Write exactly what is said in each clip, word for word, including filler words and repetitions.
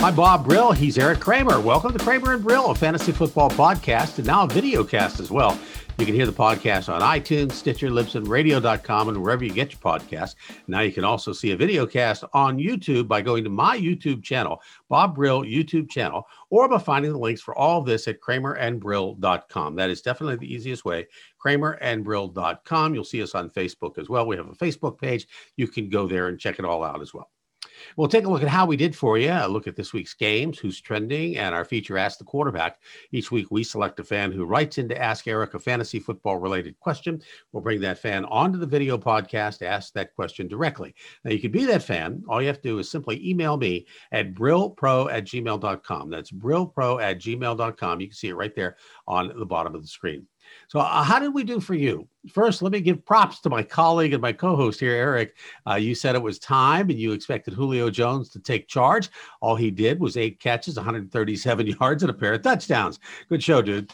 I'm Bob Brill. He's Eric Kramer. Welcome to Kramer and Brill, a fantasy football podcast and now a video cast as well. You can hear the podcast on iTunes, Stitcher, Libsyn, radio dot com, and wherever you get your podcasts. Now you can also see a video cast on YouTube by going to my YouTube channel, Bob Brill YouTube channel, or by finding the links for all of this at Kramer and Brill dot com. That is definitely the easiest way, Kramer and Brill dot com. You'll see us on Facebook as well. We have a Facebook page. You can go there and check it all out as well. We'll take a look at how we did for you, a look at this week's games, who's trending, and our feature, Ask the Quarterback. Each week, we select a fan who writes in to ask Eric a fantasy football-related question. We'll bring that fan onto the video podcast to ask that question directly. Now, you can be that fan. All you have to do is simply email me at brill pro at gmail dot com. That's brill pro at gmail dot com. You can see it right there on the bottom of the screen. So uh, how did we do for you? First, let me give props to my colleague and my co-host here, Eric. Uh, you said it was time and you expected Julio Jones to take charge. All he did was eight catches, one hundred thirty-seven yards, and a pair of touchdowns. Good show, dude.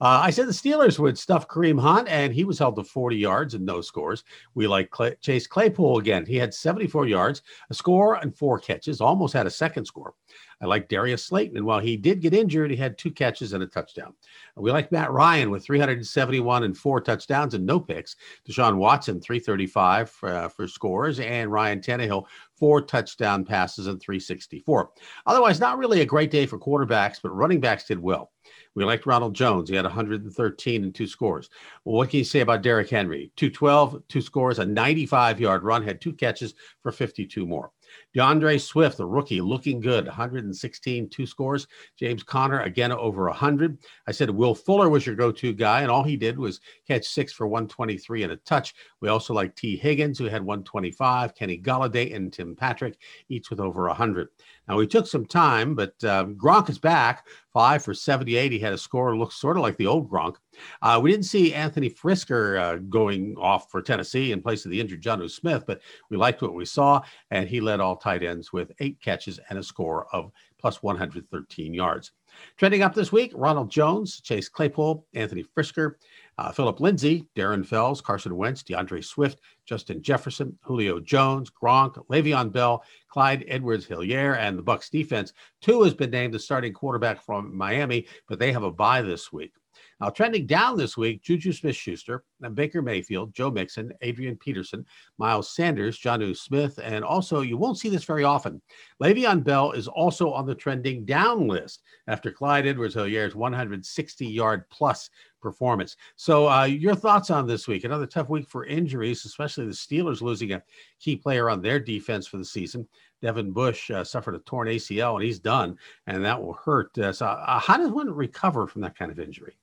Uh, I said the Steelers would stuff Kareem Hunt, and he was held to forty yards and no scores. We like Clay- Chase Claypool again. He had seventy-four yards, a score, and four catches, almost had a second score. I like Darius Slayton, and while he did get injured, he had two catches and a touchdown. We like Matt Ryan with three hundred seventy-one and four touchdowns and no picks. Deshaun Watson, three thirty-five for, uh, for scores, and Ryan Tannehill, four touchdown passes and three sixty-four. Otherwise, not really a great day for quarterbacks, but running backs did well. We liked Ronald Jones. He had one hundred thirteen and two scores. Well, what can you say about Derrick Henry? two twelve, two scores, a ninety-five-yard run, had two catches for fifty-two more. DeAndre Swift, the rookie, looking good, one hundred sixteen, two scores. James Conner, again, over one hundred. I said Will Fuller was your go-to guy, and all he did was catch six for one twenty-three and a touch. We also like T. Higgins, who had one twenty-five, Kenny Golladay, and Tim Patrick, each with over one hundred. Now, we took some time, but um, Gronk is back, five for seventy-eight. He had a score, looked sort of like the old Gronk. Uh, we didn't see Anthony Frisker uh, going off for Tennessee in place of the injured Jonnu Smith, but we liked what we saw, and he led all tight ends with eight catches and a score of plus one hundred thirteen yards. Trending up this week, Ronald Jones, Chase Claypool, Anthony Frisker, uh, Phillip Lindsay, Darren Fells, Carson Wentz, DeAndre Swift, Justin Jefferson, Julio Jones, Gronk, Le'Veon Bell, Clyde Edwards-Helaire, and the Bucs defense. Two has been named the starting quarterback from Miami, but they have a bye this week. Now, trending down this week, Juju Smith-Schuster, Baker Mayfield, Joe Mixon, Adrian Peterson, Miles Sanders, Jonnu Smith, and also, you won't see this very often, Le'Veon Bell is also on the trending down list after Clyde Edwards-Helaire's one hundred sixty-yard-plus performance. So uh, your thoughts on this week? Another tough week for injuries, especially the Steelers losing a key player on their defense for the season. Devin Bush uh, suffered a torn A C L, and he's done, and that will hurt. Uh, so uh, how does one recover from that kind of injury?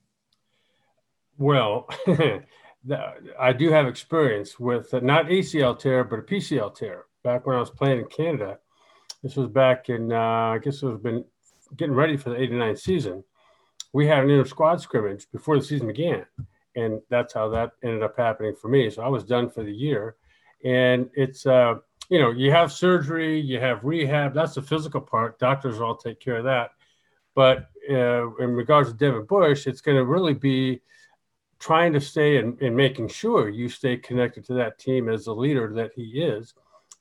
Well, I do have experience with uh, not A C L tear, but a P C L tear. Back when I was playing in Canada, this was back in, uh, I guess it was been getting ready for the eighty-nine season. We had an inter-squad scrimmage before the season began, and that's how that ended up happening for me. So I was done for the year, and it's, uh, you know, you have surgery, you have rehab. That's the physical part. Doctors all take care of that. But uh, in regards to Devin Bush, it's going to really be trying to stay and, and making sure you stay connected to that team as the leader that he is,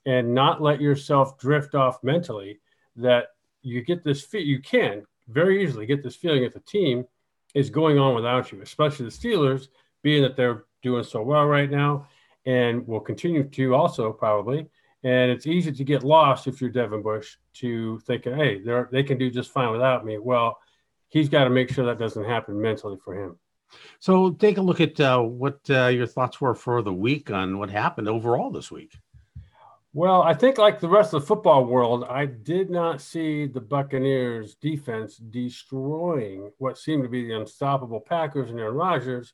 and not let yourself drift off mentally, that you get this fit. You can very easily get this feeling that the team is going on without you, especially the Steelers, being that they're doing so well right now and will continue to also probably. And it's easy to get lost if you're Devin Bush to thinking, hey, they're, they can do just fine without me. Well, he's got to make sure that doesn't happen mentally for him. So take a look at uh, what uh, your thoughts were for the week on what happened overall this week. Well, I think like the rest of the football world, I did not see the Buccaneers defense destroying what seemed to be the unstoppable Packers and Aaron Rodgers,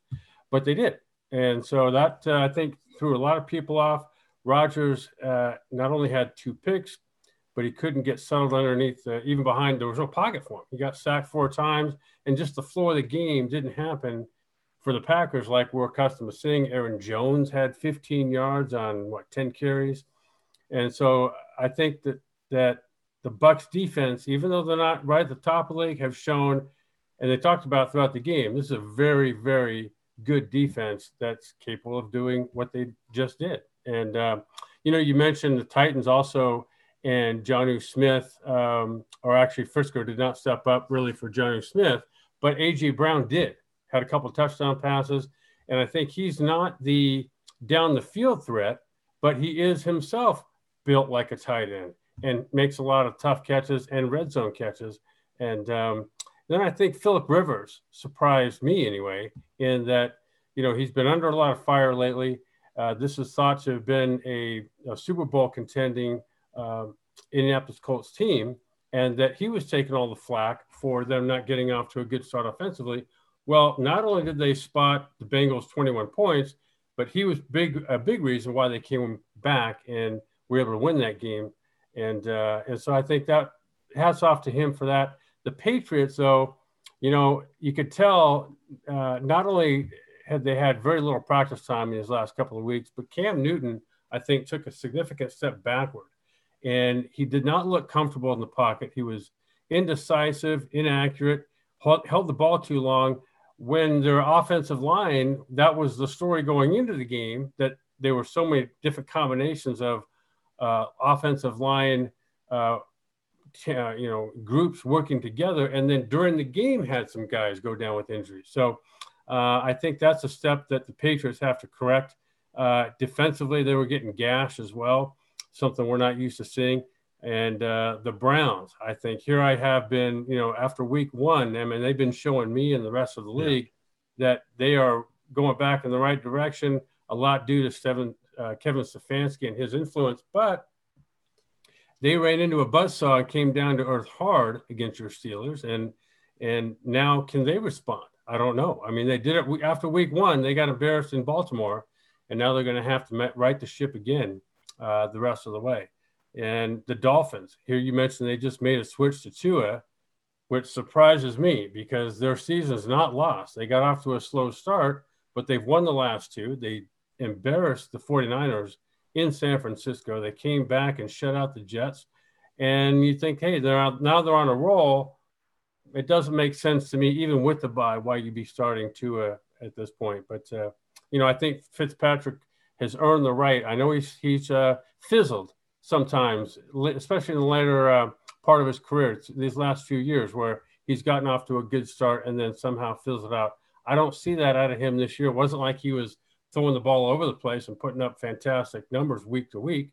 but they did. And so that, uh, I think, threw a lot of people off. Rodgers uh, not only had two picks, but he couldn't get settled underneath, the, even behind, there was no pocket for him. He got sacked four times, and just the floor of the game didn't happen for the Packers like we're accustomed to seeing. Aaron Jones had fifteen yards on, what, ten carries. And so I think that that the Bucs defense, even though they're not right at the top of the league, have shown, and they talked about throughout the game, this is a very, very good defense that's capable of doing what they just did. And, uh, you know, you mentioned the Titans also, and Jonnu Smith, um, or actually Frisco did not step up really for Jonnu Smith, but A J. Brown did, had a couple of touchdown passes. And I think he's not the down the field threat, but he is himself built like a tight end and makes a lot of tough catches and red zone catches. And um, then I think Phillip Rivers surprised me anyway, in that, you know, he's been under a lot of fire lately. Uh, this is thought to have been a, a Super Bowl contending uh, Indianapolis Colts team, and that he was taking all the flack for them not getting off to a good start offensively. Well, not only did they spot the Bengals twenty-one points, but he was big a big reason why they came back and were able to win that game. And uh, and so I think that hats off to him for that. The Patriots, though, you know, you could tell uh, not only had they had very little practice time in his last couple of weeks, but Cam Newton, I think, took a significant step backward. And he did not look comfortable in the pocket. He was indecisive, inaccurate, held the ball too long. When their offensive line, that was the story going into the game, that there were so many different combinations of uh, offensive line, uh, t- uh, you know, groups working together. And then during the game had some guys go down with injuries. So uh, I think that's a step that the Patriots have to correct. Uh, defensively, they were getting gashed as well, something we're not used to seeing. And uh, the Browns, I think here I have been, you know, after week one, I mean, they've been showing me and the rest of the league yeah. that they are going back in the right direction, a lot due to Steven, uh, Kevin Stefanski and his influence. But they ran into a buzzsaw and came down to earth hard against your Steelers. And and now can they respond? I don't know. I mean, they did it after week one. They got embarrassed in Baltimore, and now they're going to have to right the ship again uh, the rest of the way. And the Dolphins, here you mentioned they just made a switch to Tua, which surprises me because their season's not lost. They got off to a slow start, but they've won the last two. They embarrassed the 49ers in San Francisco. They came back and shut out the Jets. And you think, hey, they're out, now they're on a roll. It doesn't make sense to me, even with the bye, why you'd be starting Tua at this point. But, uh, you know, I think Fitzpatrick has earned the right. I know he's, he's uh, fizzled sometimes, especially in the later uh, part of his career, it's these last few years where he's gotten off to a good start and then somehow fizzled out. I don't see that out of him this year. It wasn't like he was throwing the ball over the place and putting up fantastic numbers week to week,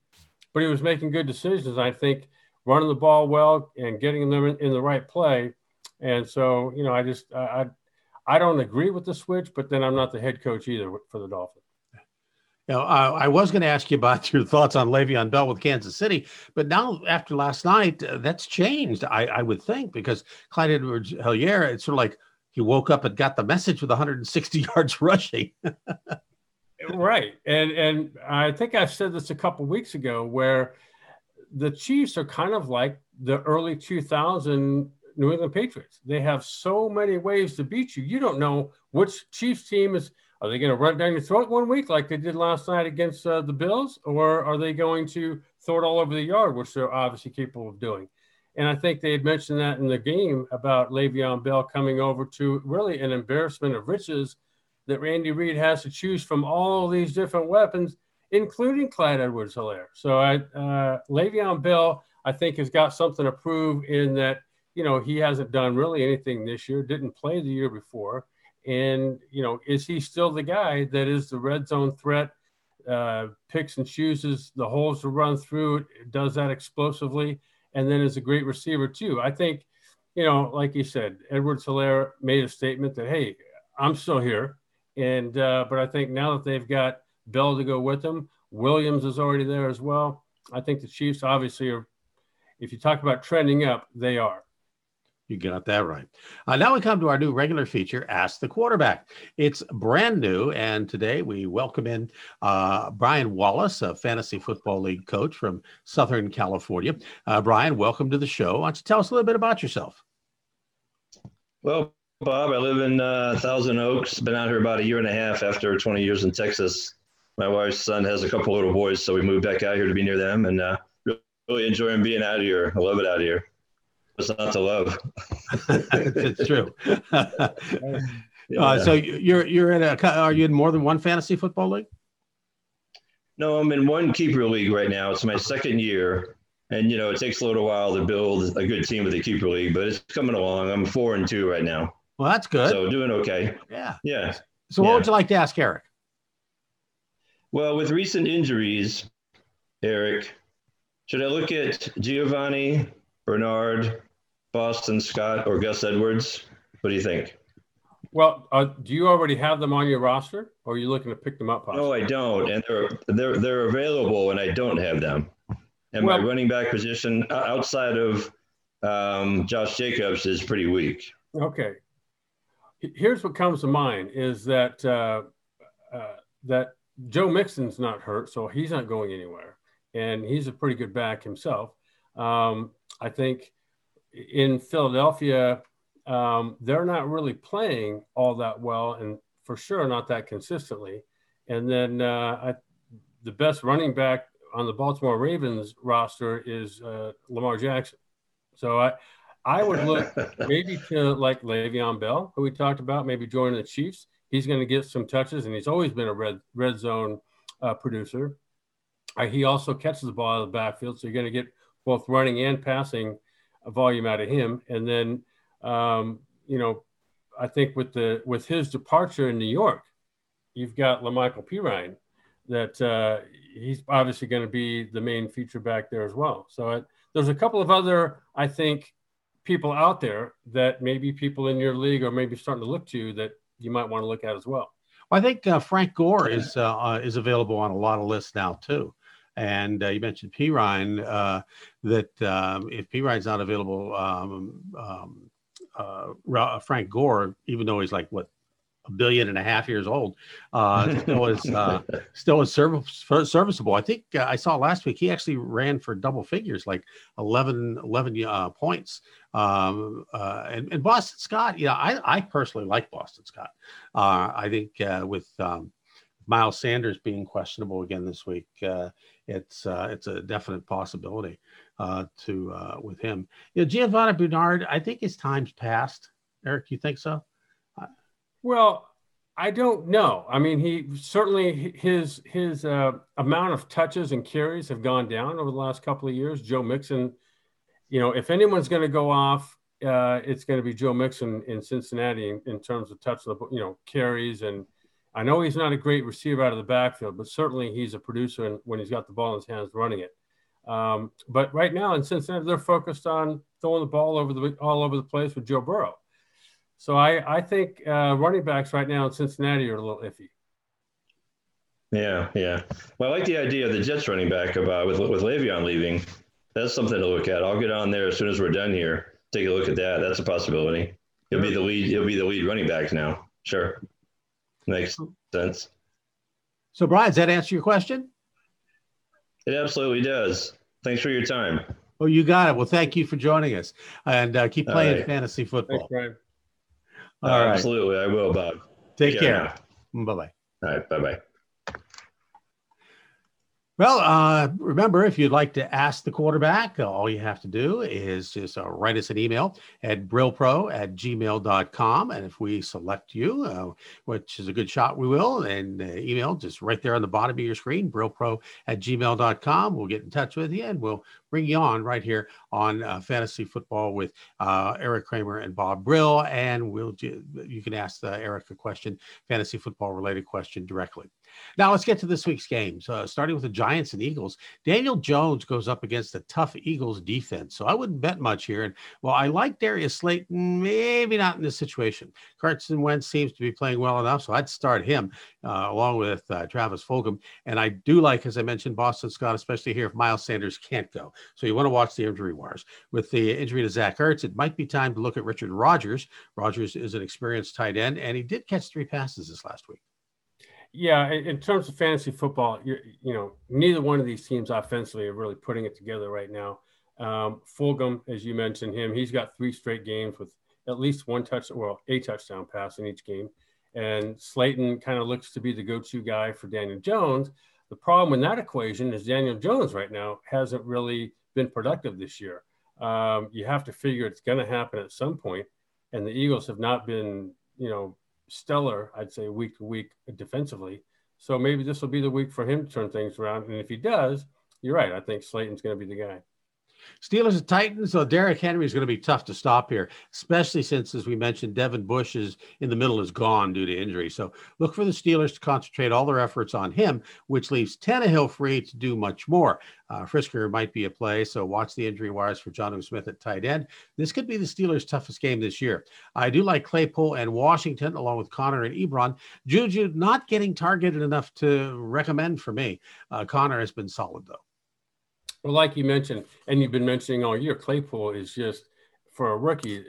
but he was making good decisions, I think, running the ball well and getting them in, in the right play. And so, you know, I just I, I don't agree with the switch, but then I'm not the head coach either for the Dolphins. Now, uh, I was going to ask you about your thoughts on Le'Veon Bell with Kansas City, but now after last night, uh, that's changed, I, I would think, because Clyde Edwards-Helaire, it's sort of like he woke up and got the message with one hundred sixty yards rushing. Right. And and I think I said this a couple weeks ago, where the Chiefs are kind of like the early two thousand New England Patriots. They have so many ways to beat you. You don't know which Chiefs team is – are they going to run down your throat one week like they did last night against uh, the Bills, or are they going to throw it all over the yard, which they're obviously capable of doing? And I think they had mentioned that in the game about Le'Veon Bell coming over to really an embarrassment of riches that Randy Reed has to choose from all these different weapons, including Clyde Edwards-Helaire. So I, uh, Le'Veon Bell, I think, has got something to prove in that, you know, he hasn't done really anything this year, didn't play the year before. And, you know, is he still the guy that is the red zone threat, uh, picks and chooses the holes to run through, does that explosively, and then is a great receiver too? I think, you know, like you said, Edwards-Helaire made a statement that, hey, I'm still here. And, uh, but I think now that they've got Bell to go with them, Williams is already there as well. I think the Chiefs obviously are, if you talk about trending up, they are. You got that right. Uh, now we come to our new regular feature, Ask the Quarterback. It's brand new, and today we welcome in uh, Brian Wallace, a Fantasy Football League coach from Southern California. Uh, Brian, welcome to the show. Why don't you tell us a little bit about yourself? Well, Bob, I live in uh, Thousand Oaks. Been out here about a year and a half after twenty years in Texas. My wife's son has a couple little boys, so we moved back out here to be near them, and uh, really enjoying being out here. I love it out here. It's not to love. It's true. uh, yeah. So you're you're in a are you in more than one fantasy football league? No, I'm in one keeper league right now. It's my second year, and you know it takes a little while to build a good team with the keeper league, but it's coming along. I'm four and two right now. Well, that's good. So doing okay. Yeah. Yeah. So what yeah. would you like to ask Eric? Well, with recent injuries, Eric, should I look at Giovanni, Bernard, Boston Scott, or Gus Edwards? What do you think? Well, uh, do you already have them on your roster, or are you looking to pick them up? Possibly? No, I don't, and they're they're they're available, and I don't have them. And well, my running back position uh, outside of um, Josh Jacobs is pretty weak. Okay, here's what comes to mind: is that uh, uh, that Joe Mixon's not hurt, so he's not going anywhere, and he's a pretty good back himself. Um, I think in Philadelphia, um, they're not really playing all that well, and for sure not that consistently. And then uh, I, the best running back on the Baltimore Ravens roster is uh, Lamar Jackson. So I, I would look maybe to like Le'Veon Bell, who we talked about, maybe joining the Chiefs. He's going to get some touches, and he's always been a red red zone uh, producer. Uh, he also catches the ball out of the backfield, so you're going to get both running and passing volume out of him. And then, um, you know, I think with the with his departure in New York, you've got LaMichael Pirine that uh, he's obviously going to be the main feature back there as well. So I, there's a couple of other, I think, people out there that maybe people in your league are maybe starting to look to that you might want to look at as well. Well, I think uh, Frank Gore is uh, is available on a lot of lists now, too. And uh, you mentioned Pirine, uh, that um, if Pirine's not available, um, um, uh, Frank Gore, even though he's like, what, a billion and a half years old, uh, still is, uh, still is service, serviceable. I think uh, I saw last week he actually ran for double figures, like eleven, eleven uh, points. Um, uh, and, and Boston Scott, you know, I, I personally like Boston Scott. Uh, I think uh, with um, Miles Sanders being questionable again this week, uh, It's uh, it's a definite possibility uh, to uh, with him. You know, Giovanni Bernard, I think his time's passed. Eric, you think so? Uh, well, I don't know. I mean, he certainly his his uh, amount of touches and carries have gone down over the last couple of years. Joe Mixon, you know, if anyone's going to go off, uh, it's going to be Joe Mixon in Cincinnati in, in terms of touch, you know, carries and. I know he's not a great receiver out of the backfield, but certainly he's a producer and when he's got the ball in his hands running it. Um, but right now in Cincinnati, they're focused on throwing the ball over the all over the place with Joe Burrow. So I, I think uh, running backs right now in Cincinnati are a little iffy. Yeah, yeah. Well, I like the idea of the Jets running back about with, with Le'Veon leaving. That's something to look at. I'll get on there as soon as we're done here. Take a look at that. That's a possibility. He'll be the lead. He'll be the lead running back now. Sure. Makes sense. So, Brian, does that answer your question? It absolutely does. Thanks for your time. Oh, you got it. Well, thank you for joining us. And uh, keep playing right. fantasy football. Thanks, Brian. All uh, right. Absolutely. I will, Bob. Take, Take care. care. Bye-bye. All right. Bye-bye. Well, uh, remember, if you'd like to ask the quarterback, uh, all you have to do is just uh, write us an email at brillpro at gmail dot com. And if we select you, uh, which is a good shot, we will, and uh, email just right there on the bottom of your screen, brillpro at gmail dot com. We'll get in touch with you and we'll bring you on right here on uh, Fantasy Football with uh, Eric Kramer and Bob Brill. And we'll you can ask uh, Eric a question, fantasy football related question directly. Now let's get to this week's games, uh, starting with the Giants and Eagles. Daniel Jones goes up against a tough Eagles defense, so I wouldn't bet much here. And while I like Darius Slate, maybe not in this situation. Carson Wentz seems to be playing well enough, so I'd start him uh, along with uh, Travis Fulgham. And I do like, as I mentioned, Boston Scott, especially here if Miles Sanders can't go. So you want to watch the injury wires. With the injury to Zach Ertz, it might be time to look at Richard Rodgers. Rodgers is an experienced tight end, and he did catch three passes this last week. Yeah, in terms of fantasy football, you're, you know, neither one of these teams offensively are really putting it together right now. Um, Fulgham, as you mentioned him, he's got three straight games with at least one touch, well, a touchdown pass in each game. And Slayton kind of looks to be the go-to guy for Daniel Jones. The problem with that equation is Daniel Jones right now hasn't really been productive this year. Um, you have to figure it's going to happen at some point. And the Eagles have not been, you know, stellar, I'd say, week to week defensively. So maybe this will be the week for him to turn things around. And if he does, you're right. I think Slayton's going to be the guy. Steelers and Titans, so Derrick Henry is going to be tough to stop here, especially since, as we mentioned, Devin Bush is in the middle is gone due to injury. So look for the Steelers to concentrate all their efforts on him, which leaves Tannehill free to do much more. Uh, Frisker might be a play, so watch the injury wires for Jonnu Smith at tight end. This could be the Steelers' toughest game this year. I do like Claypool and Washington, along with Connor and Ebron. Juju not getting targeted enough to recommend for me. Uh, Connor has been solid, though. Well, like you mentioned, and you've been mentioning all year, Claypool is just, for a rookie,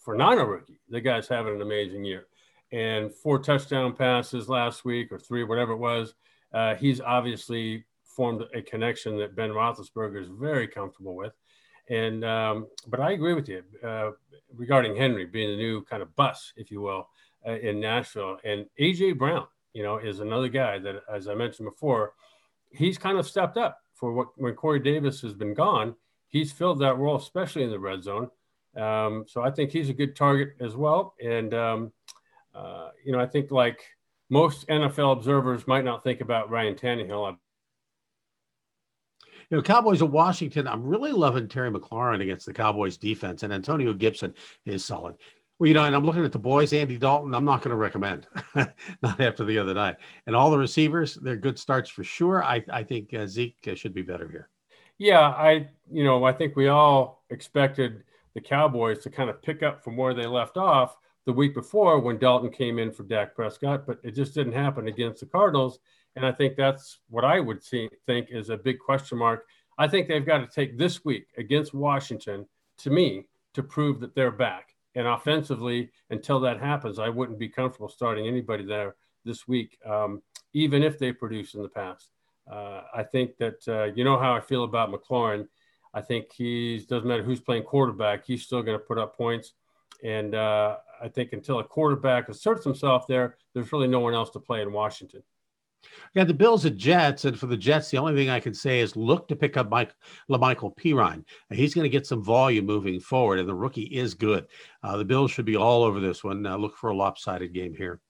for not a rookie, the guy's having an amazing year. And four touchdown passes last week, or three, whatever it was, uh, he's obviously formed a connection that Ben Roethlisberger is very comfortable with. And um, but I agree with you uh, regarding Henry being the new kind of bus, if you will, uh, in Nashville. And A J. Brown, you know, is another guy that, as I mentioned before, he's kind of stepped up. For what, when Corey Davis has been gone, he's filled that role, especially in the red zone. Um, so I think he's a good target as well. And, um, uh, you know, I think like most N F L observers might not think about Ryan Tannehill. I- You know, Cowboys of Washington, I'm really loving Terry McLaurin against the Cowboys defense, and Antonio Gibson is solid. Well, you know, and I'm looking at the boys, Andy Dalton, I'm not going to recommend, not after the other night. And all the receivers, they're good starts for sure. I, I think uh, Zeke should be better here. Yeah, I, you know, I think we all expected the Cowboys to kind of pick up from where they left off the week before when Dalton came in for Dak Prescott, but it just didn't happen against the Cardinals. And I think that's what I would see, think is a big question mark. I think they've got to take this week against Washington, to me, to prove that they're back. And offensively, until that happens, I wouldn't be comfortable starting anybody there this week, um, even if they produce in the past. Uh, I think that, uh, you know how I feel about McLaurin. I think he doesn't matter who's playing quarterback. He's still going to put up points. And uh, I think until a quarterback asserts himself there, there's really no one else to play in Washington. Yeah, the Bills and Jets, and for the Jets, the only thing I can say is look to pick up Mike LaMichael Pirine. He's going to get some volume moving forward, and the rookie is good. Uh, the Bills should be all over this one. Uh, look for a lopsided game here.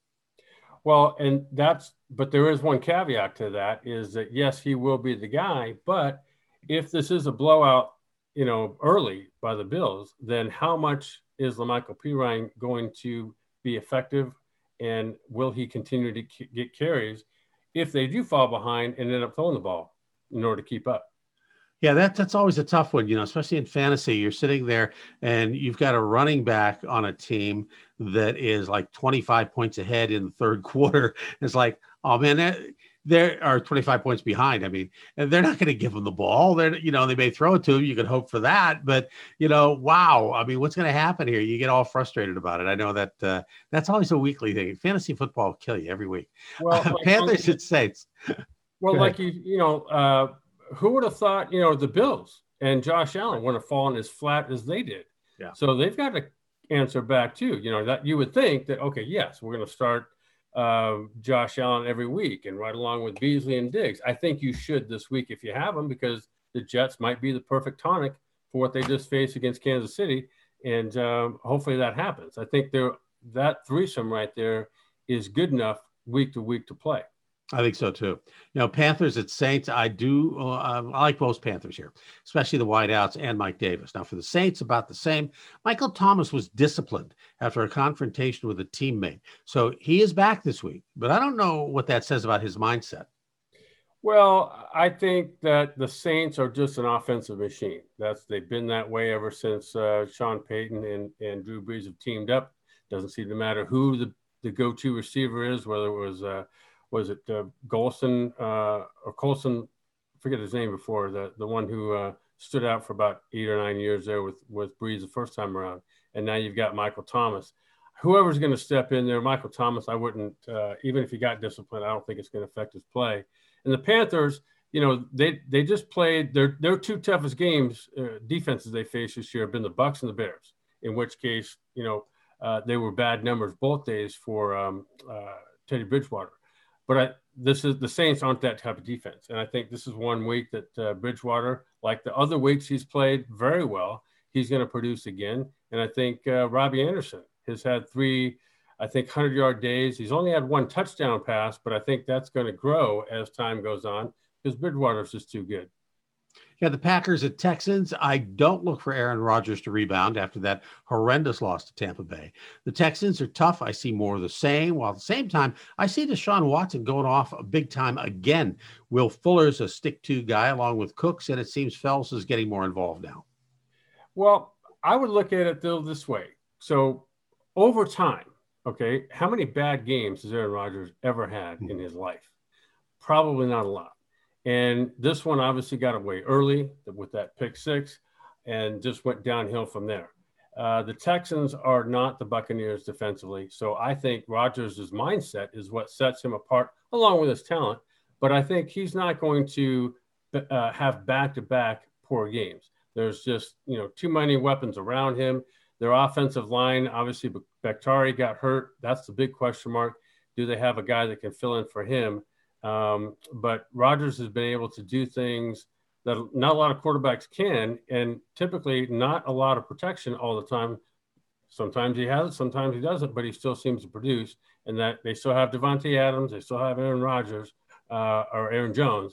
Well, and that's but there is one caveat to that is that, yes, he will be the guy, but if this is a blowout, you know, early by the Bills, then how much is LaMichael Pirine going to be effective, and will he continue to c- get carries if they do fall behind and end up throwing the ball in order to keep up? Yeah, that, that's always a tough one, you know, especially in fantasy. You're sitting there and you've got a running back on a team that is like twenty-five points ahead in the third quarter. It's like, oh, man, that, there are twenty-five points behind. I mean, they're not going to give them the ball. They're, you know, they may throw it to them. You can hope for that. But, you know, wow. I mean, what's going to happen here? You get all frustrated about it. I know that uh, that's always a weekly thing. Fantasy football will kill you every week. Well, like, Panthers and Saints. Well, like, you you know, uh, who would have thought, you know, the Bills and Josh Allen would have fallen as flat as they did. Yeah. So they've got to answer back too. You know, that you would think that, okay, yes, we're going to start Uh, Josh Allen every week and right along with Beasley and Diggs. I think you should this week if you have them, because the Jets might be the perfect tonic for what they just faced against Kansas City. And um, hopefully that happens. I think there that threesome right there is good enough week to week to play. I think so too. You know, Panthers at Saints, I do, uh, I like most Panthers here, especially the wideouts and Mike Davis. Now for the Saints, about the same. Michael Thomas was disciplined after a confrontation with a teammate. So he is back this week, but I don't know what that says about his mindset. Well, I think that the Saints are just an offensive machine. That's They've been that way ever since uh, Sean Payton and, and Drew Brees have teamed up. Doesn't seem to matter who the, the go-to receiver is, whether it was uh, was it uh, Golson uh, or Colson, I forget his name before, the, the one who uh, stood out for about eight or nine years there with, with Brees the first time around. And now you've got Michael Thomas. Whoever's going to step in there, Michael Thomas, I wouldn't, uh, even if he got disciplined, I don't think it's going to affect his play. And the Panthers, you know, they they just played their their two toughest games, uh, defenses they faced this year have been the Bucs and the Bears, in which case, you know, uh, they were bad numbers both days for um, uh, Teddy Bridgewater. But I, this is the Saints aren't that type of defense. And I think this is one week that uh, Bridgewater, like the other weeks he's played very well, he's going to produce again. And I think uh, Robbie Anderson has had three I think hundred-yard days. He's only had one touchdown pass, but I think that's going to grow as time goes on because Bridgewater's just too good. Yeah, the Packers at Texans. I don't look for Aaron Rodgers to rebound after that horrendous loss to Tampa Bay. The Texans are tough. I see more of the same, while at the same time, I see Deshaun Watson going off big time again. Will Fuller's a stick-to guy along with Cooks, and it seems Fells is getting more involved now. Well, I would look at it, though, this way. So over time, okay, how many bad games has Aaron Rodgers ever had in his life? Probably not a lot. And this one obviously got away early with that pick six and just went downhill from there. Uh, the Texans are not the Buccaneers defensively. So I think Rodgers' mindset is what sets him apart along with his talent. But I think he's not going to uh, have back-to-back poor games. There's just, you know, too many weapons around him. Their offensive line, obviously, Bakhtari got hurt. That's the big question mark. Do they have a guy that can fill in for him? Um, but Rodgers has been able to do things that not a lot of quarterbacks can, and typically not a lot of protection all the time. Sometimes he has it, sometimes he doesn't, but he still seems to produce. And that they still have Devontae Adams, they still have Aaron Rodgers uh, or Aaron Jones.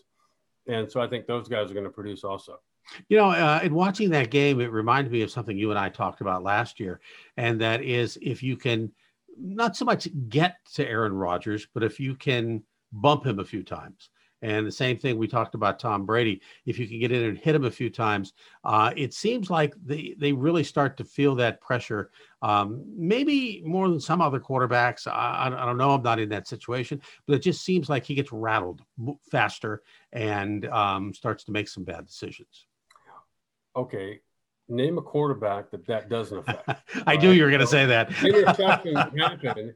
And so I think those guys are going to produce also. You know, uh, in watching that game, it reminded me of something you and I talked about last year, and that is if you can not so much get to Aaron Rodgers, but if you can bump him a few times. And the same thing we talked about Tom Brady, if you can get in and hit him a few times, uh, it seems like they, they really start to feel that pressure, um, maybe more than some other quarterbacks. I, I don't know. I'm not in that situation, but it just seems like he gets rattled faster and um, starts to make some bad decisions. Okay, name a quarterback that that doesn't affect. I knew right? you were going to so, say that. happen,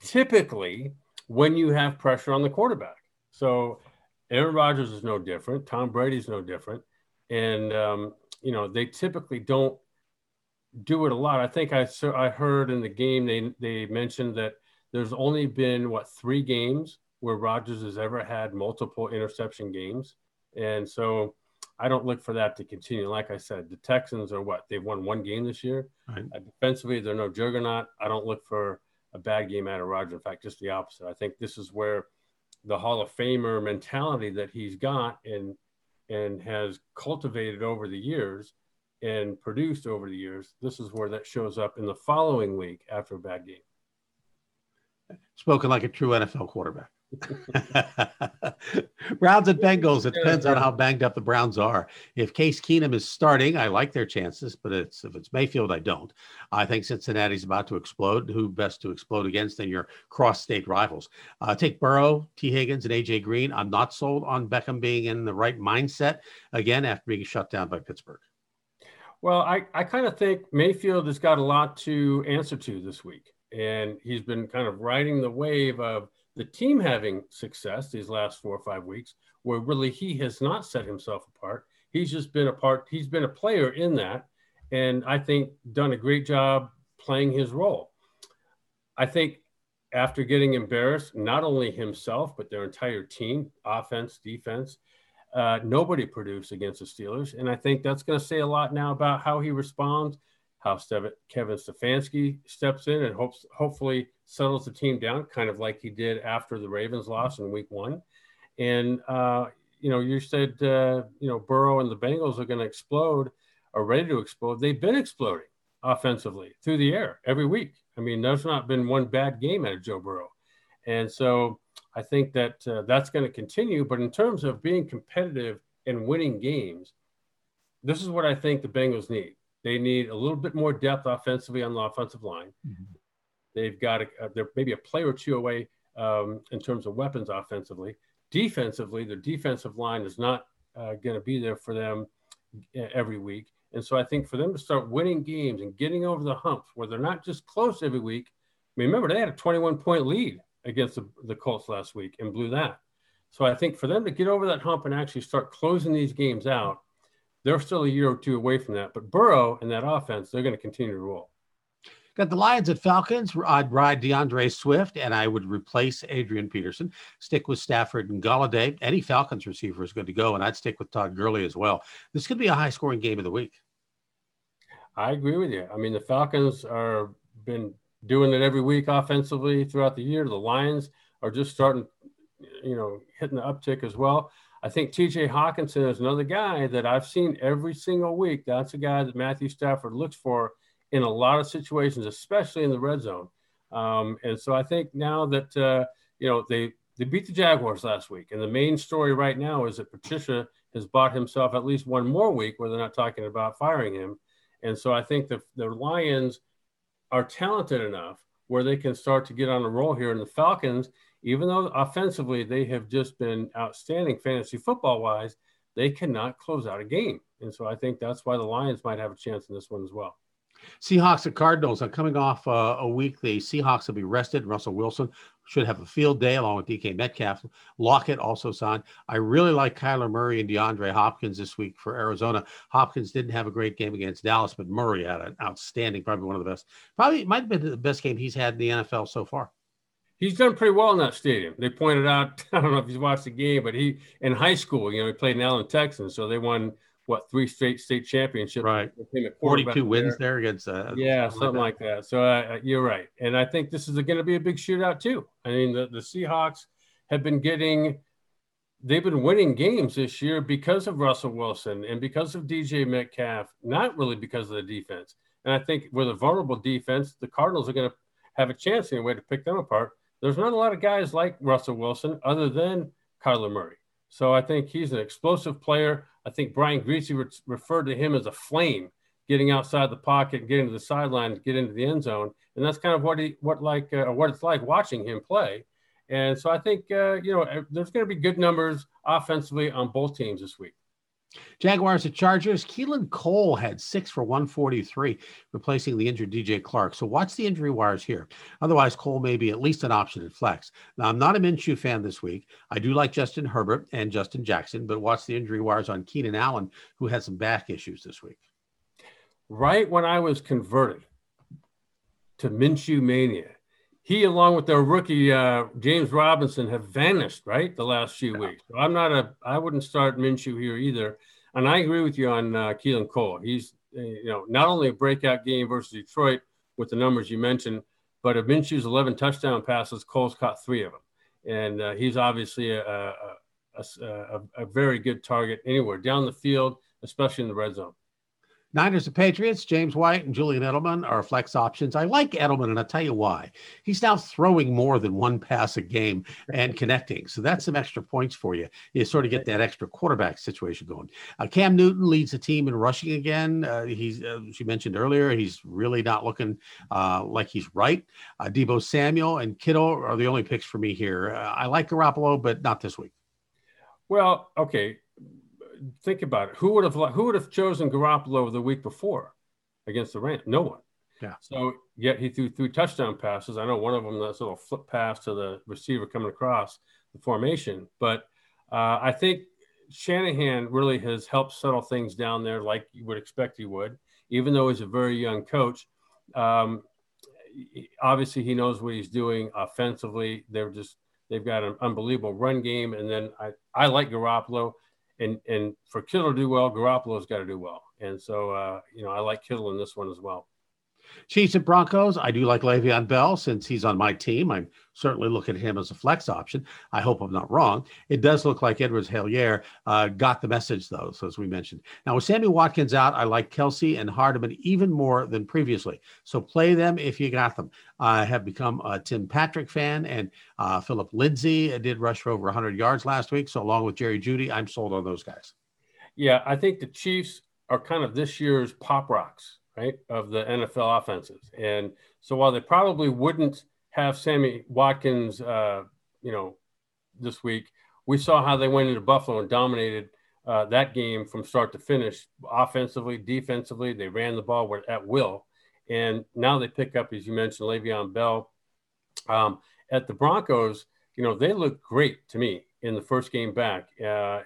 typically, when you have pressure on the quarterback. So Aaron Rodgers is no different. Tom Brady's no different. And, um, you know, they typically don't do it a lot. I think I I heard in the game they, they mentioned that there's only been, what, three games where Rodgers has ever had multiple interception games. And so – I don't look for that to continue. Like I said, the Texans are what? They've won one game this year. Right. Uh, defensively, they're no juggernaut. I don't look for a bad game out of Rodgers. In fact, just the opposite. I think this is where the Hall of Famer mentality that he's got and and has cultivated over the years and produced over the years, this is where that shows up in the following week after a bad game. Spoken like a true N F L quarterback. Browns and Bengals. It depends on how banged up the Browns are. If Case Keenum is starting, I like their chances, but it's if it's Mayfield, I don't. I think Cincinnati's about to explode. Who best to explode against than your cross-state rivals? Uh, take Burrow, T. Higgins, and A J. Green. I'm not sold on Beckham being in the right mindset again after being shut down by Pittsburgh. Well, I, I kind of think Mayfield has got a lot to answer to this week, and he's been kind of riding the wave of the team having success these last four or five weeks, where really he has not set himself apart. He's just been a part. He's been a player in that, and I think done a great job playing his role. I think after getting embarrassed, not only himself, but their entire team, offense, defense, uh, nobody produced against the Steelers. And I think that's going to say a lot now about how he responds how Stev- Kevin Stefanski steps in and hopes hopefully settles the team down, kind of like he did after the Ravens loss in week one. And, uh, you know, you said, uh, you know, Burrow and the Bengals are going to explode, are ready to explode. They've been exploding offensively through the air every week. I mean, there's not been one bad game out of Joe Burrow. And so I think that uh, that's going to continue. But in terms of being competitive and winning games, this is what I think the Bengals need. They need a little bit more depth offensively on the offensive line. Mm-hmm. They've got a, they're maybe a play or two away um, in terms of weapons offensively. Defensively, their defensive line is not uh, going to be there for them every week. And so I think for them to start winning games and getting over the humps where they're not just close every week. I mean, remember, they had a twenty-one point lead against the, the Colts last week and blew that. So I think for them to get over that hump and actually start closing these games out, they're still a year or two away from that. But Burrow and that offense, they're going to continue to roll. Got the Lions at Falcons. I'd ride DeAndre Swift, and I would replace Adrian Peterson. Stick with Stafford and Galladay. Any Falcons receiver is good to go, and I'd stick with Todd Gurley as well. This could be a high-scoring game of the week. I agree with you. I mean, the Falcons are been doing it every week offensively throughout the year. The Lions are just starting, you know, hitting the uptick as well. I think T J Hawkinson is another guy that I've seen every single week. That's a guy that Matthew Stafford looks for in a lot of situations, especially in the red zone. Um, and so I think now that, uh, you know, they, they beat the Jaguars last week. And the main story right now is that Patricia has bought himself at least one more week where they're not talking about firing him. And so I think the, the Lions are talented enough where they can start to get on a roll here. And the Falcons, even though offensively they have just been outstanding fantasy football-wise, they cannot close out a game. And so I think that's why the Lions might have a chance in this one as well. Seahawks at Cardinals are coming off uh, a week. The Seahawks will be rested. Russell Wilson should have a field day along with D K Metcalf. Lockett also signed. I really like Kyler Murray and DeAndre Hopkins this week for Arizona. Hopkins didn't have a great game against Dallas, but Murray had an outstanding, probably one of the best. Probably might have been the best game he's had in the N F L so far. He's done pretty well in that stadium. They pointed out, I don't know if he's watched the game, but he, in high school, you know, he played in Allen, Texas, so they won – what, three straight state championships. Right. forty-two wins there, there against uh, yeah, something like that. Like that. So uh, you're right. And I think this is going to be a big shootout too. I mean, the, the Seahawks have been getting, they've been winning games this year because of Russell Wilson and because of D J Metcalf, not really because of the defense. And I think with a vulnerable defense, the Cardinals are going to have a chance anyway to pick them apart. There's not a lot of guys like Russell Wilson other than Kyler Murray. So I think he's an explosive player. I think Brian Griese re- referred to him as a flame, getting outside the pocket, getting to the sideline, get into the end zone, and that's kind of what he, what like, uh, what it's like watching him play. And so I think uh, you know there's going to be good numbers offensively on both teams this week. Jaguars at Chargers. Keelan Cole had six for one forty-three, replacing the injured D J Clark. So watch the injury wires here. Otherwise, Cole may be at least an option at flex. Now, I'm not a Minshew fan this week. I do like Justin Herbert and Justin Jackson, but watch the injury wires on Keenan Allen, who had some back issues this week. Right when I was converted to Minshew mania, he, along with their rookie, uh, James Robinson, have vanished, right, the last few yeah. weeks. So I'm not a – I wouldn't start Minshew here either. And I agree with you on uh, Keelan Cole. He's, you know, not only a breakout game versus Detroit with the numbers you mentioned, but of Minshew's eleven touchdown passes, Cole's caught three of them. And uh, he's obviously a, a, a, a, a very good target anywhere down the field, especially in the red zone. Niners and Patriots, James White and Julian Edelman are flex options. I like Edelman, and I'll tell you why. He's now throwing more than one pass a game and connecting. So that's some extra points for you. You sort of get that extra quarterback situation going. Uh, Cam Newton leads the team in rushing again. Uh, he's, uh, as you mentioned earlier, he's really not looking uh, like he's right. Uh, Deebo Samuel and Kittle are the only picks for me here. Uh, I like Garoppolo, but not this week. Well, okay. Think about it. Who would have who would have chosen Garoppolo the week before against the Rams? No one. Yeah. So yet he threw three touchdown passes. I know one of them, that's a little flip pass to the receiver coming across the formation. But uh, I think Shanahan really has helped settle things down there, like you would expect he would, even though he's a very young coach. Um, obviously, he knows what he's doing offensively. They're just they've got an unbelievable run game, and then I I like Garoppolo. and and for Kittle to do well, Garoppolo's got to do well. And so, uh, you know, I like Kittle in this one as well. Chiefs and Broncos, I do like Le'Veon Bell since he's on my team. I'm certainly looking at him as a flex option. I hope I'm not wrong. It does look like Edwards-Helaire uh, got the message, though, so as we mentioned. Now, with Sammy Watkins out, I like Kelsey and Hardman even more than previously. So play them if you got them. I have become a Tim Patrick fan, and uh, Philip Lindsay did rush for over one hundred yards last week. So along with Jerry Jeudy, I'm sold on those guys. Yeah, I think the Chiefs are kind of this year's Pop Rocks, right, of the N F L offenses. And so while they probably wouldn't have Sammy Watkins, uh, you know, this week, we saw how they went into Buffalo and dominated uh, that game from start to finish, offensively, defensively. They ran the ball at will. And now they pick up, as you mentioned, Le'Veon Bell. Um, at the Broncos, you know, they looked great to me in the first game back. Uh,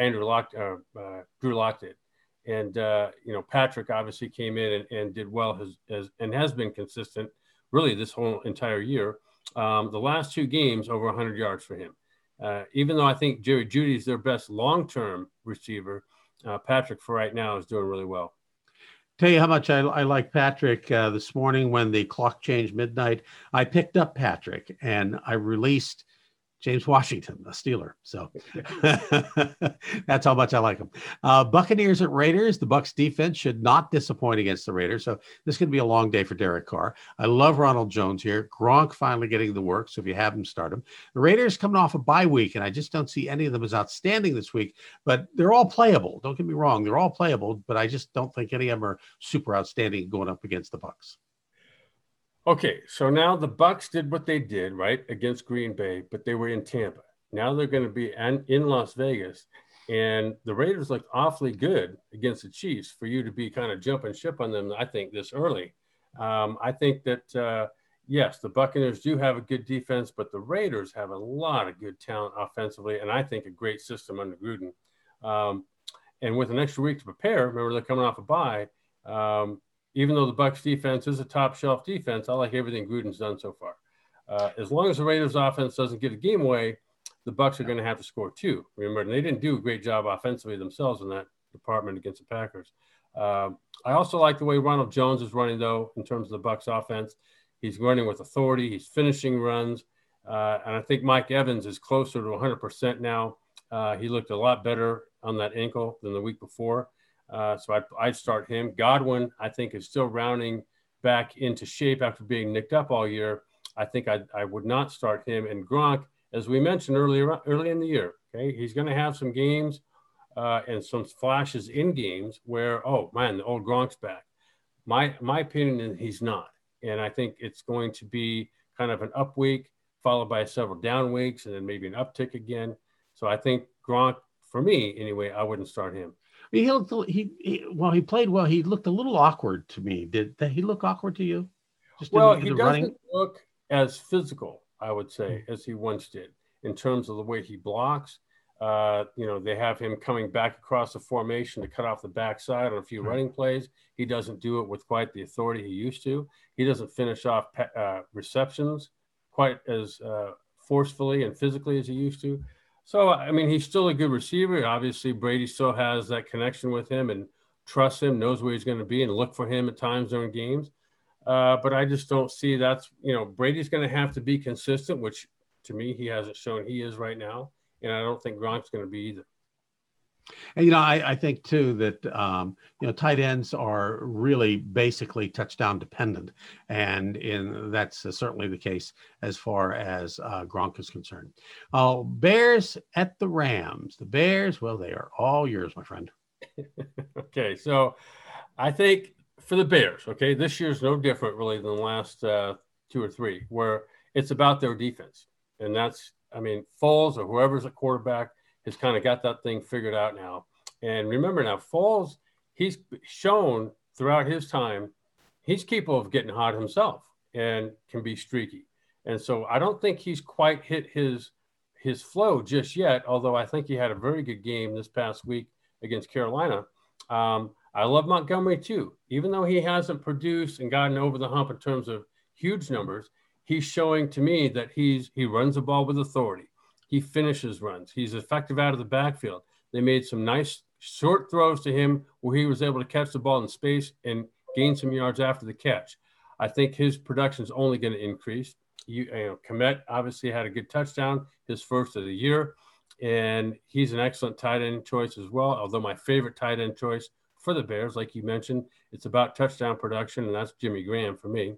Andrew Lock, uh, uh, Drew Lock did. And, uh, you know, Patrick obviously came in and, and did well as, as, and has been consistent really this whole entire year. Um, the last two games over one hundred yards for him. Uh, even though I think Jerry Jeudy is their best long-term receiver, uh, Patrick for right now is doing really well. Tell you how much I, I like Patrick uh, this morning when the clock changed midnight. I picked up Patrick and I released James Washington, a Steeler. So that's how much I like him. Uh, Buccaneers at Raiders. The Bucs defense should not disappoint against the Raiders. So this could be a long day for Derek Carr. I love Ronald Jones here. Gronk finally getting the work. So if you have him, start him. The Raiders coming off a bye week, and I just don't see any of them as outstanding this week, but they're all playable. Don't get me wrong. They're all playable, but I just don't think any of them are super outstanding going up against the Bucs. Okay, so now the Bucs did what they did, right, against Green Bay, but they were in Tampa. Now they're going to be an, in Las Vegas, and the Raiders look awfully good against the Chiefs for you to be kind of jumping ship on them, I think, this early. Um, I think that, uh, yes, the Buccaneers do have a good defense, but the Raiders have a lot of good talent offensively, and I think a great system under Gruden. Um, and with an extra week to prepare, remember they're coming off a bye, um, even though the Bucs defense is a top shelf defense, I like everything Gruden's done so far. Uh, as long as the Raiders offense doesn't give the game away, the Bucs are going to have to score two. Remember, and they didn't do a great job offensively themselves in that department against the Packers. Uh, I also like the way Ronald Jones is running, though, in terms of the Bucs offense. He's running with authority. He's finishing runs. Uh, and I think Mike Evans is closer to one hundred percent now. Uh, he looked a lot better on that ankle than the week before. Uh, so I, I'd start him. Godwin, I think, is still rounding back into shape after being nicked up all year. I think I, I would not start him. And Gronk, as we mentioned earlier, early in the year, okay, he's going to have some games uh, and some flashes in games where, oh, man, the old Gronk's back. My, my opinion is he's not. And I think it's going to be kind of an up week followed by several down weeks and then maybe an uptick again. So I think Gronk, for me anyway, I wouldn't start him. He looked, he, he, while he played well, he looked a little awkward to me. Did, did he look awkward to you? Just well, in, in he doesn't running? Look as physical, I would say, as he once did in terms of the way he blocks. Uh, you know, they have him coming back across the formation to cut off the backside on a few right. running plays. He doesn't do it with quite the authority he used to. He doesn't finish off uh, receptions quite as uh, forcefully and physically as he used to. So, I mean, he's still a good receiver. Obviously, Brady still has that connection with him and trusts him, knows where he's going to be, and look for him at times during games. Uh, but I just don't see that's, you know, Brady's going to have to be consistent, which to me, he hasn't shown he is right now. And I don't think Gronk's going to be either. And, you know, I, I think, too, that, um, you know, tight ends are really basically touchdown dependent. And in, that's uh, certainly the case as far as uh, Gronk is concerned. Uh, Bears at the Rams. The Bears, well, they are all yours, my friend. Okay, so I think for the Bears, okay, this year's no different really than the last uh, two or three, where it's about their defense. And that's, I mean, Foles or whoever's a quarterback has kind of got that thing figured out now. And remember now, Foles, he's shown throughout his time, he's capable of getting hot himself and can be streaky. And so I don't think he's quite hit his his flow just yet, although I think he had a very good game this past week against Carolina. Um, I love Montgomery too. Even though he hasn't produced and gotten over the hump in terms of huge numbers, he's showing to me that he's he runs the ball with authority. He finishes runs. He's effective out of the backfield. They made some nice short throws to him where he was able to catch the ball in space and gain some yards after the catch. I think his production is only going to increase. You, you know, Komet obviously had a good touchdown, his first of the year, and he's an excellent tight end choice as well, although my favorite tight end choice for the Bears, like you mentioned, it's about touchdown production, and that's Jimmy Graham for me.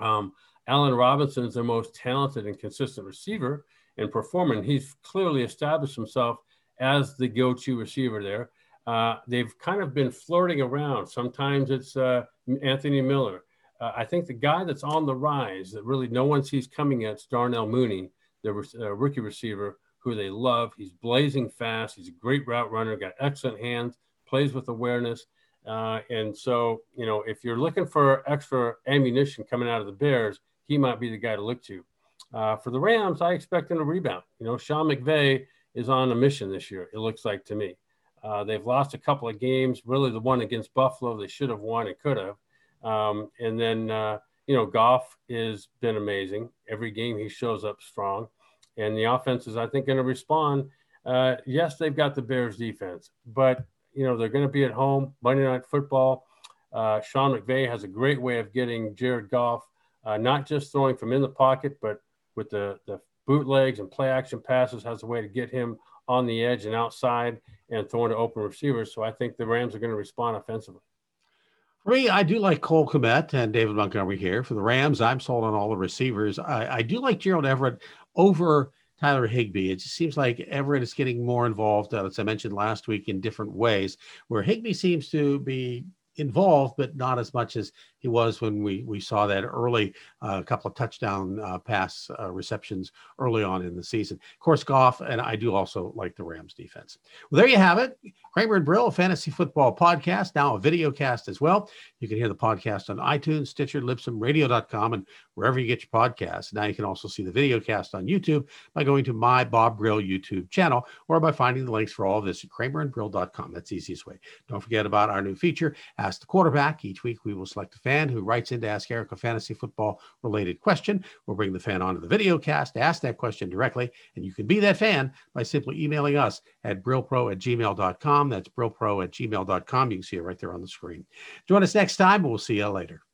Um, Allen Robinson is their most talented and consistent receiver and performer. He's clearly established himself as the go-to receiver there. Uh, they've kind of been flirting around. Sometimes it's uh, Anthony Miller. Uh, I think the guy that's on the rise that really no one sees coming at is Darnell Mooney, the re- uh, rookie receiver who they love. He's blazing fast. He's a great route runner, got excellent hands, plays with awareness. Uh, and so, you know, if you're looking for extra ammunition coming out of the Bears, he might be the guy to look to. Uh, for the Rams, I expect him to rebound. You know, Sean McVay is on a mission this year, it looks like to me. Uh, they've lost a couple of games, really the one against Buffalo they should have won and could have. Um, and then, uh, you know, Goff has been amazing. Every game he shows up strong. And the offense is, I think, going to respond. Uh, yes, they've got the Bears defense, but, you know, they're going to be at home, Monday Night Football. Uh, Sean McVay has a great way of getting Jared Goff, uh, not just throwing from in the pocket, but with the, the bootlegs and play action passes, has a way to get him on the edge and outside and throwing to open receivers. So I think the Rams are going to respond offensively. For me, I do like Cole Kmet and David Montgomery here. For the Rams, I'm sold on all the receivers. I, I do like Gerald Everett over Tyler Higbee. It just seems like Everett is getting more involved, uh, as I mentioned last week, in different ways, where Higbee seems to be involved, but not as much as he was when we, we saw that early uh, couple of touchdown uh, pass uh, receptions early on in the season. Of course, Goff, and I do also like the Rams defense. Well, there you have it. Kramer and Brill, a fantasy football podcast, now a video cast as well. You can hear the podcast on iTunes, Stitcher, Libsyn Radio dot com, and wherever you get your podcasts. Now you can also see the video cast on YouTube by going to my Bob Brill YouTube channel or by finding the links for all of this at Kramer and Brill dot com. That's the easiest way. Don't forget about our new feature, Ask the Quarterback. Each week we will select a fan who writes in to ask Eric a fantasy football related question. We'll bring the fan onto the video cast, ask that question directly, and you can be that fan by simply emailing us at brillpro at gmail dot com. That's brillpro at gmail dot com. You can see it right there on the screen. Join us next time, and we'll see you later.